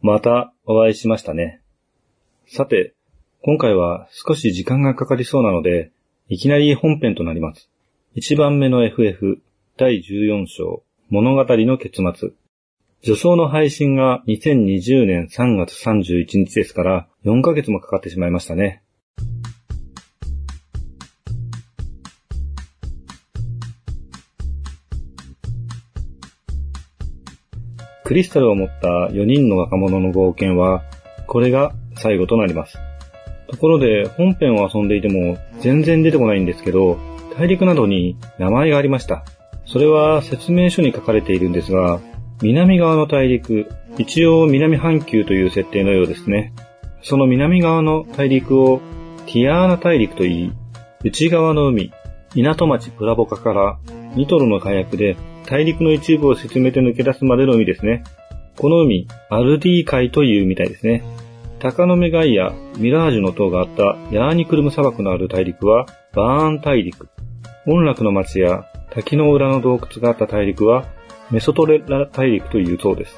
またお会いしましたね。さて、今回は少し時間がかかりそうなので、いきなり本編となります。1番目の FF 第14章物語の結末。序章の配信が2020年3月31日ですから、4ヶ月もかかってしまいましたね。クリスタルを持った4人の若者の冒険は、これが最後となります。ところで本編を遊んでいても全然出てこないんですけど、大陸などに名前がありました。それは説明書に書かれているんですが、南側の大陸、一応南半球という設定のようですね。その南側の大陸をティアーナ大陸と言い、内側の海、港町プラボカからニトロの火薬で、大陸の一部を沈めて抜け出すまでの海ですね。この海、アルディ海というみたいですね。タカノメガイア、ミラージュの塔があったヤーニクルム砂漠のある大陸はバーン大陸。音楽の町や滝の裏の洞窟があった大陸はメソトレラ大陸というそうです。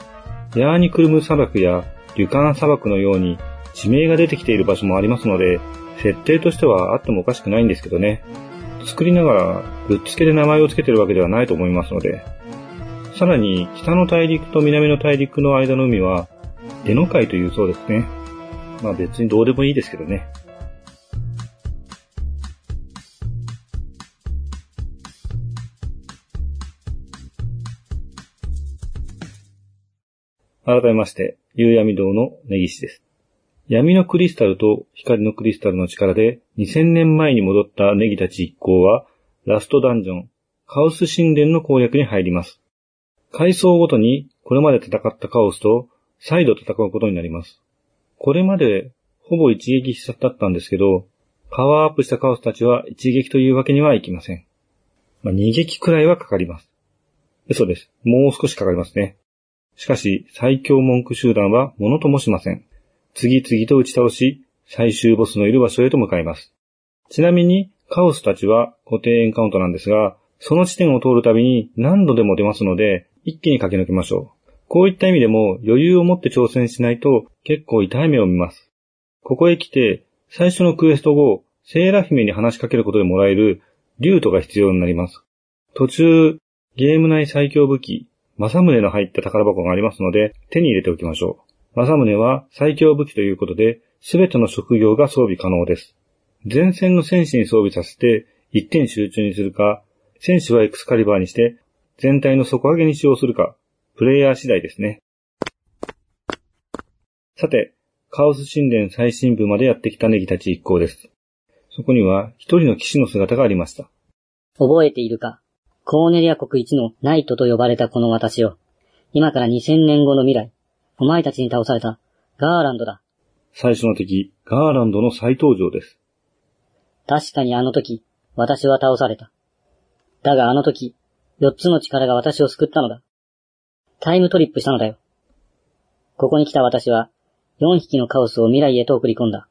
ヤーニクルム砂漠やリュカン砂漠のように地名が出てきている場所もありますので、設定としてはあってもおかしくないんですけどね。作りながらぶっつけで名前をつけてるわけではないと思いますので。さらに北の大陸と南の大陸の間の海はデノ海というそうですね。まあ別にどうでもいいですけどね。改めまして、夕闇堂の根岸です。闇のクリスタルと光のクリスタルの力で2000年前に戻ったネギたち一行はラストダンジョン、カオス神殿の攻略に入ります。階層ごとにこれまで戦ったカオスと再度戦うことになります。これまでほぼ一撃必殺だったんですけど、パワーアップしたカオスたちは一撃というわけにはいきません。まあ、二撃くらいはかかります。そうです。もう少しかかりますね。しかし最強文句集団は物ともしません。次々と打ち倒し、最終ボスのいる場所へと向かいます。ちなみに、カオスたちは固定エンカウントなんですが、その地点を通るたびに何度でも出ますので、一気に駆け抜けましょう。こういった意味でも余裕を持って挑戦しないと結構痛い目を見ます。ここへ来て、最初のクエスト後、セーラ姫に話しかけることでもらえるリュートが必要になります。途中、ゲーム内最強武器、正宗の入った宝箱がありますので、手に入れておきましょう。正宗は最強武器ということで、すべての職業が装備可能です。前線の戦士に装備させて、一点集中にするか、戦士はエクスカリバーにして、全体の底上げに使用するか、プレイヤー次第ですね。さて、カオス神殿最深部までやってきたネギたち一行です。そこには一人の騎士の姿がありました。覚えているか？コーネリア国一のナイトと呼ばれたこの私よ。今から2000年後の未来。お前たちに倒された、ガーランドだ。最初の敵、ガーランドの再登場です。確かにあの時、私は倒された。だがあの時、4つの力が私を救ったのだ。タイムトリップしたのだよ。ここに来た私は、4匹のカオスを未来へと送り込んだ。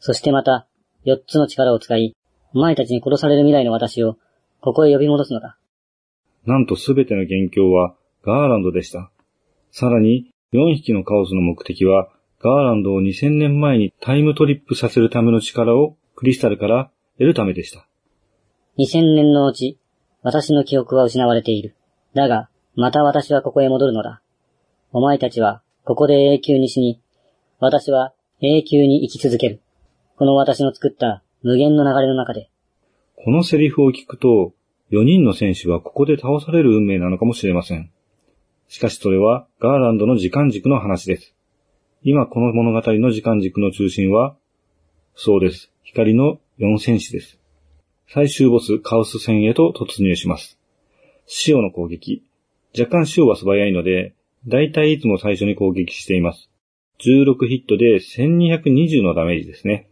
そしてまた、4つの力を使い、お前たちに殺される未来の私を、ここへ呼び戻すのだ。なんとすべての元凶は、ガーランドでした。さらに、4匹のカオスの目的は、ガーランドを2000年前にタイムトリップさせるための力をクリスタルから得るためでした。2000年のうち、私の記憶は失われている。だが、また私はここへ戻るのだ。お前たちはここで永久に死に、私は永久に生き続ける。この私の作った無限の流れの中で。このセリフを聞くと、4人の戦士はここで倒される運命なのかもしれません。しかしそれはガーランドの時間軸の話です。今この物語の時間軸の中心は、そうです、光の4戦士です。最終ボスカオス戦へと突入します。シオの攻撃。若干シオは素早いので、だいたいいつも最初に攻撃しています。16ヒットで1220のダメージですね。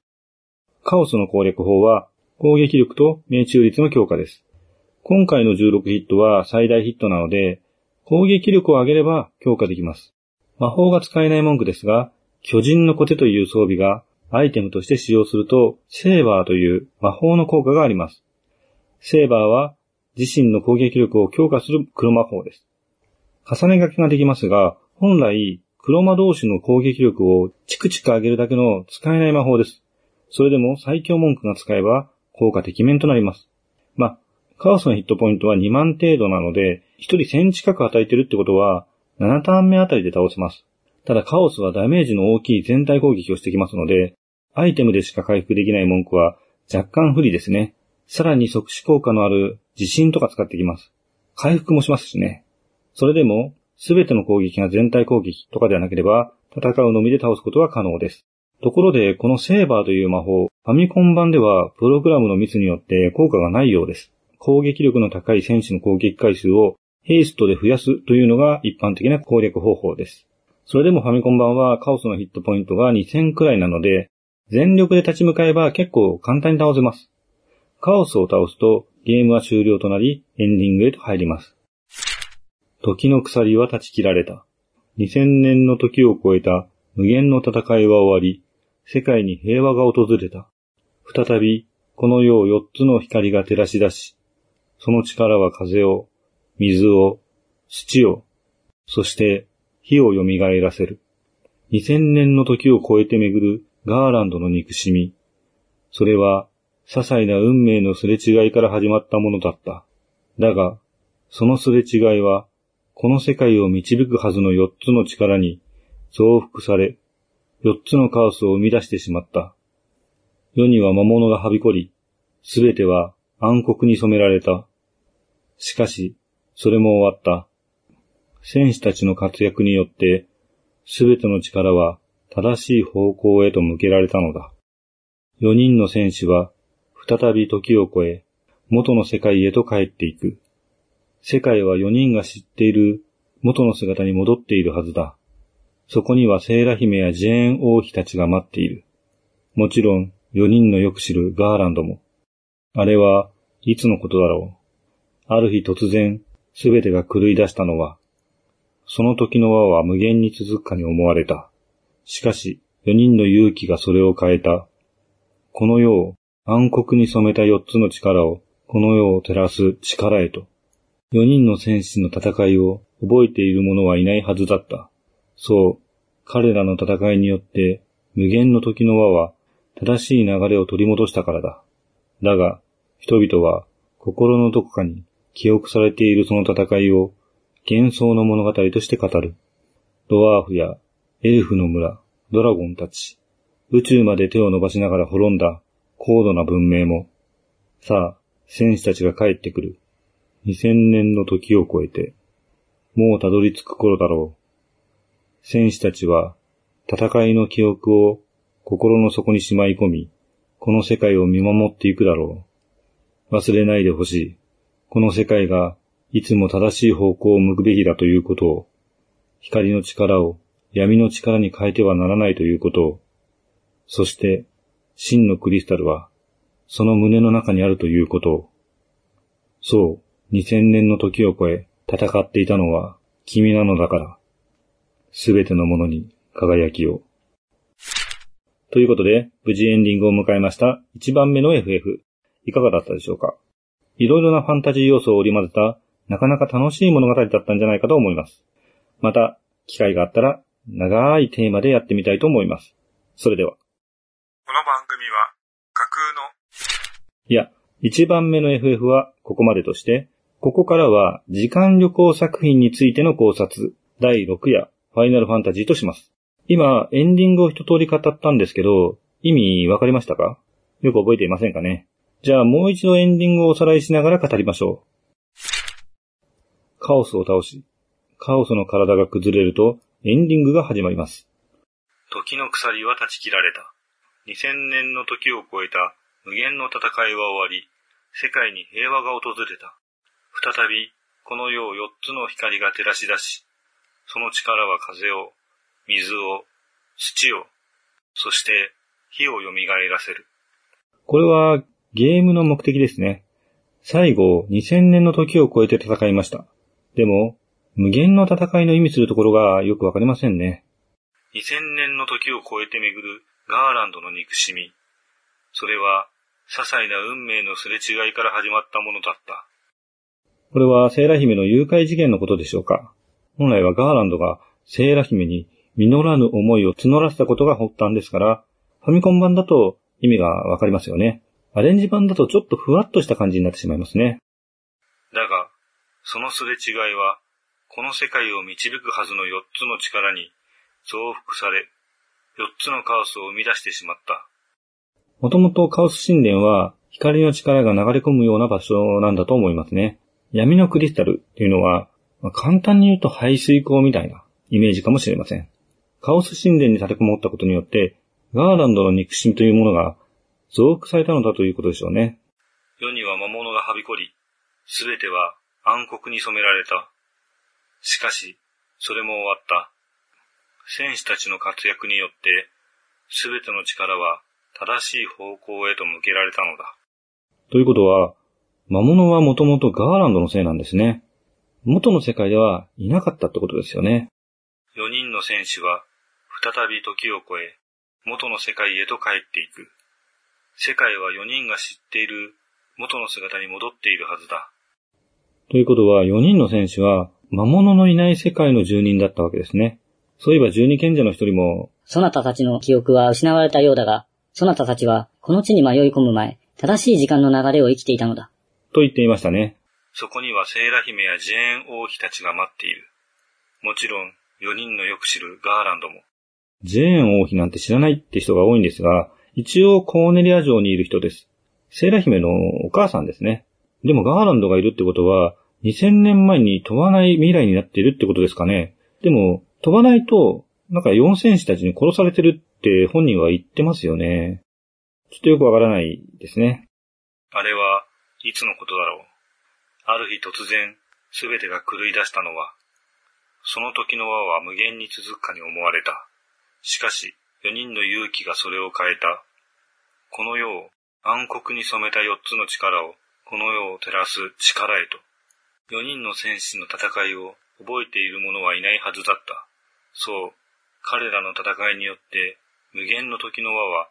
カオスの攻略法は、攻撃力と命中率の強化です。今回の16ヒットは最大ヒットなので、攻撃力を上げれば強化できます。魔法が使えない文句ですが、巨人のコテという装備がアイテムとして使用すると、セーバーという魔法の効果があります。セーバーは自身の攻撃力を強化する黒魔法です。重ね書きができますが、本来黒魔同士の攻撃力をチクチク上げるだけの使えない魔法です。それでも最強文句が使えば効果てきめんとなります。まあ、カオスのヒットポイントは2万程度なので、1人1000近く与えてるってことは、7ターン目あたりで倒せます。ただカオスはダメージの大きい全体攻撃をしてきますので、アイテムでしか回復できない文句は若干不利ですね。さらに即死効果のある地震とか使ってきます。回復もしますしね。それでも、すべての攻撃が全体攻撃とかではなければ、戦うのみで倒すことは可能です。ところで、このセーバーという魔法、ファミコン版ではプログラムのミスによって効果がないようです。攻撃力の高い戦士の攻撃回数をヘイストで増やすというのが一般的な攻略方法です。それでもファミコン版はカオスのヒットポイントが2000くらいなので、全力で立ち向かえば結構簡単に倒せます。カオスを倒すとゲームは終了となり、エンディングへと入ります。時の鎖は断ち切られた。2000年の時を超えた無限の戦いは終わり、世界に平和が訪れた。再び、この世を4つの光が照らし出し、その力は風を、水を、土を、そして火を蘇らせる。2000年の時を超えて巡るガーランドの憎しみ。それは、些細な運命のすれ違いから始まったものだった。だが、そのすれ違いは、この世界を導くはずの4つの力に増幅され、4つのカオスを生み出してしまった。世には魔物がはびこり、すべては暗黒に染められた。しかし、それも終わった。戦士たちの活躍によって、すべての力は正しい方向へと向けられたのだ。4人の戦士は、再び時を越え、元の世界へと帰っていく。世界は4人が知っている元の姿に戻っているはずだ。そこにはセーラ姫やジェーン王妃たちが待っている。もちろん4人のよく知るガーランドも。あれはいつのことだろう。ある日突然すべてが狂い出したのは、その時の輪は無限に続くかに思われた。しかし4人の勇気がそれを変えた。この世を暗黒に染めた4つの力をこの世を照らす力へと。4人の戦士の戦いを覚えている者はいないはずだった。そう、彼らの戦いによって無限の時の輪は正しい流れを取り戻したからだ。だが、人々は心のどこかに記憶されているその戦いを幻想の物語として語る。ドワーフやエルフの村、ドラゴンたち、宇宙まで手を伸ばしながら滅んだ高度な文明も。さあ、戦士たちが帰ってくる。2000年の時を超えて、もうたどり着く頃だろう。戦士たちは、戦いの記憶を心の底にしまい込み、この世界を見守っていくだろう。忘れないでほしい。この世界が、いつも正しい方向を向くべきだということを、光の力を闇の力に変えてはならないということを、そして、真のクリスタルは、その胸の中にあるということを。そう。2000年の時を超え戦っていたのは君なのだから、すべてのものに輝きを。ということで、無事エンディングを迎えました1番目の FF。いかがだったでしょうか？いろいろなファンタジー要素を織り交ぜた、なかなか楽しい物語だったんじゃないかと思います。また、機会があったら、長いテーマでやってみたいと思います。それでは。この番組は、架空の。いや、1番目の FF はここまでとして、ここからは時間旅行作品についての考察第6夜ファイナルファンタジーとします。今エンディングを一通り語ったんですけど、意味わかりましたか？よく覚えていませんかね。じゃあもう一度エンディングをおさらいしながら語りましょう。カオスを倒し、カオスの体が崩れるとエンディングが始まります。時の鎖は断ち切られた。2000年の時を超えた無限の戦いは終わり、世界に平和が訪れた。再び、この世を4つの光が照らし出し、その力は風を、水を、土を、そして火を蘇らせる。これはゲームの目的ですね。最後、2000年の時を超えて戦いました。でも、無限の戦いの意味するところがよくわかりませんね。2000年の時を超えて巡るガーランドの憎しみ。それは、些細な運命のすれ違いから始まったものだった。これはセーラ姫の誘拐事件のことでしょうか。本来はガーランドがセーラ姫に実らぬ思いを募らせたことが発端ですから、ファミコン版だと意味がわかりますよね。アレンジ版だとちょっとふわっとした感じになってしまいますね。だが、そのすれ違いは、この世界を導くはずの4つの力に増幅され、4つのカオスを生み出してしまった。もともとカオス神殿は、光の力が流れ込むような場所なんだと思いますね。闇のクリスタルっていうのは、簡単に言うと排水溝みたいなイメージかもしれません。カオス神殿に立てこもったことによって、ガーランドの憎しみというものが増幅されたのだということでしょうね。世には魔物がはびこり、すべては暗黒に染められた。しかし、それも終わった。戦士たちの活躍によって、すべての力は正しい方向へと向けられたのだ。ということは、魔物はもともとガーランドのせいなんですね。元の世界ではいなかったってことですよね。4人の戦士は、再び時を越え、元の世界へと帰っていく。世界は4人が知っている元の姿に戻っているはずだ。ということは、4人の戦士は魔物のいない世界の住人だったわけですね。そういえば12賢者の一人も、そなたたちの記憶は失われたようだが、そなたたちはこの地に迷い込む前、正しい時間の流れを生きていたのだ。と言っていましたね。そこにはセーラ姫やジェーン王妃たちが待っている。もちろん、4人のよく知るガーランドも。ジェーン王妃なんて知らないって人が多いんですが、一応コーネリア城にいる人です。セーラ姫のお母さんですね。でもガーランドがいるってことは、2000年前に飛ばない未来になっているってことですかね。でも、飛ばないと、なんか4戦士たちに殺されてるって本人は言ってますよね。ちょっとよくわからないですね。あれはいつのことだろう。ある日突然、すべてが狂い出したのは、その時の輪は無限に続くかに思われた。しかし、4人の勇気がそれを変えた。この世を暗黒に染めた4つの力を、この世を照らす力へと。4人の戦士の戦いを覚えている者はいないはずだった。そう、彼らの戦いによって、無限の時の輪は、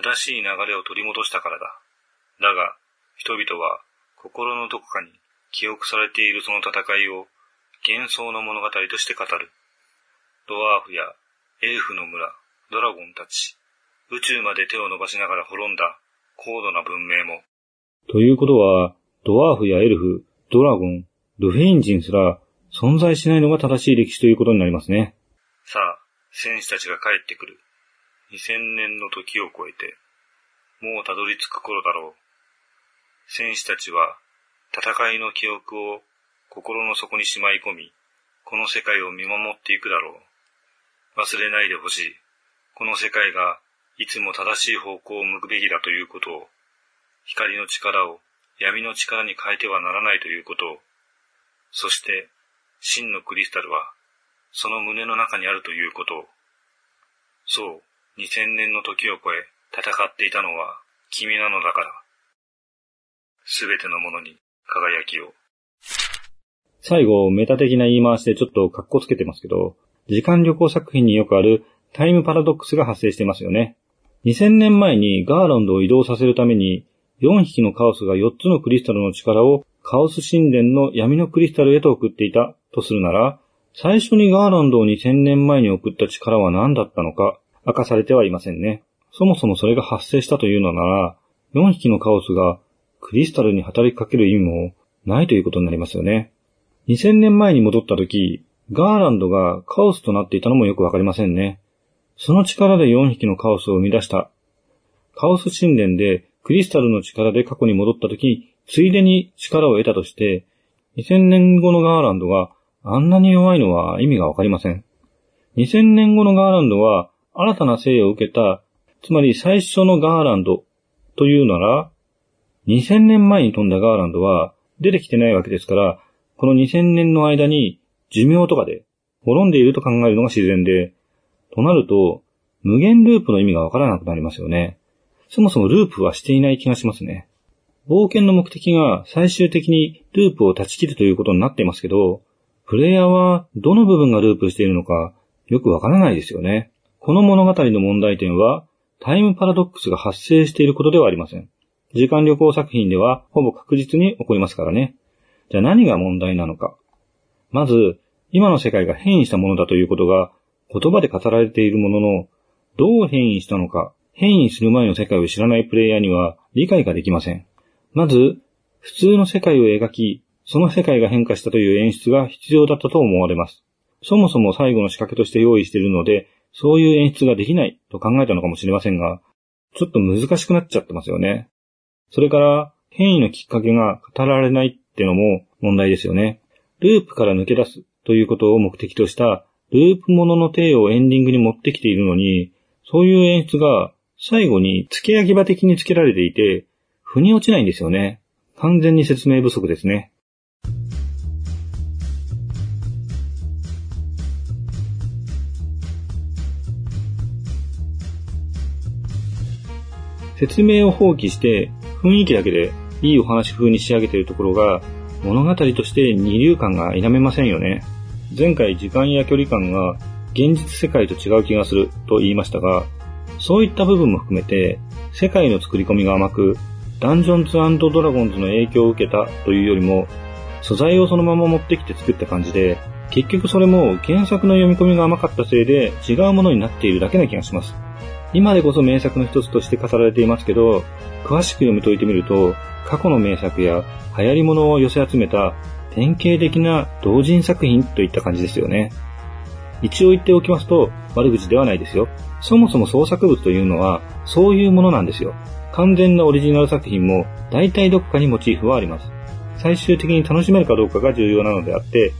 正しい流れを取り戻したからだ。だが、人々は、心のどこかに記憶されているその戦いを、幻想の物語として語る。ドワーフや、エルフの村、ドラゴンたち、宇宙まで手を伸ばしながら滅んだ高度な文明も。ということは、ドワーフやエルフ、ドラゴン、ルフェイン人すら存在しないのが正しい歴史ということになりますね。さあ、戦士たちが帰ってくる。2000年の時を超えて、もうたどり着く頃だろう。戦士たちは戦いの記憶を心の底にしまい込み、この世界を見守っていくだろう。忘れないでほしい。この世界がいつも正しい方向を向くべきだということを、光の力を闇の力に変えてはならないということを、そして真のクリスタルはその胸の中にあるということを。そう、2000年の時を超え戦っていたのは君なのだから。すべてのものに輝きを。最後、メタ的な言い回しでちょっとカッコつけてますけど、時間旅行作品によくあるタイムパラドックスが発生してますよね。2000年前にガーランドを移動させるために、4匹のカオスが4つのクリスタルの力をカオス神殿の闇のクリスタルへと送っていたとするなら、最初にガーランドを2000年前に送った力は何だったのか明かされてはいませんね。そもそもそれが発生したというのなら、4匹のカオスがクリスタルに働きかける意味もないということになりますよね。2000年前に戻った時、ガーランドがカオスとなっていたのもよくわかりませんね。その力で4匹のカオスを生み出した。カオス神殿でクリスタルの力で過去に戻った時、ついでに力を得たとして、2000年後のガーランドがあんなに弱いのは意味がわかりません。2000年後のガーランドは新たな生を受けた、つまり最初のガーランドというなら、2000年前に飛んだガーランドは出てきてないわけですから、この2000年の間に寿命とかで滅んでいると考えるのが自然で、となると無限ループの意味がわからなくなりますよね。そもそもループはしていない気がしますね。冒険の目的が最終的にループを断ち切るということになっていますけど、プレイヤーはどの部分がループしているのかよくわからないですよね。この物語の問題点はタイムパラドックスが発生していることではありません。時間旅行作品ではほぼ確実に起こりますからね。じゃあ何が問題なのか。まず、今の世界が変異したものだということが言葉で語られているものの、どう変異したのか、変異する前の世界を知らないプレイヤーには理解ができません。まず、普通の世界を描き、その世界が変化したという演出が必要だったと思われます。そもそも最後の仕掛けとして用意しているので、そういう演出ができないと考えたのかもしれませんが、ちょっと難しくなっちゃってますよね。それから、変異のきっかけが語られないってのも問題ですよね。ループから抜け出すということを目的とした、ループものの体をエンディングに持ってきているのに、そういう演出が最後に付け焼き場的につけられていて、腑に落ちないんですよね。完全に説明不足ですね。説明を放棄して雰囲気だけでいいお話風に仕上げているところが、物語として二流感が否めませんよね。前回時間や距離感が現実世界と違う気がすると言いましたが、そういった部分も含めて世界の作り込みが甘く、ダンジョンズ&ドラゴンズの影響を受けたというよりも、素材をそのまま持ってきて作った感じで、結局それも原作の読み込みが甘かったせいで違うものになっているだけな気がします。今でこそ名作の一つとして語られていますけど、詳しく読み解いてみると、過去の名作や流行り物を寄せ集めた典型的な同人作品といった感じですよね。一応言っておきますと、悪口ではないですよ。そもそも創作物というのはそういうものなんですよ。完全なオリジナル作品も大体どこかにモチーフはあります。最終的に楽しめるかどうかが重要なのであって、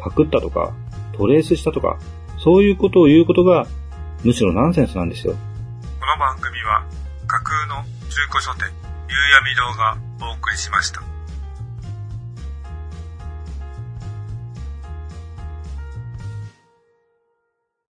パクったとか、トレースしたとか、そういうことを言うことがむしろナンセンスなんですよ。この番組は架空の中古書店、夕闇堂がお送りしました。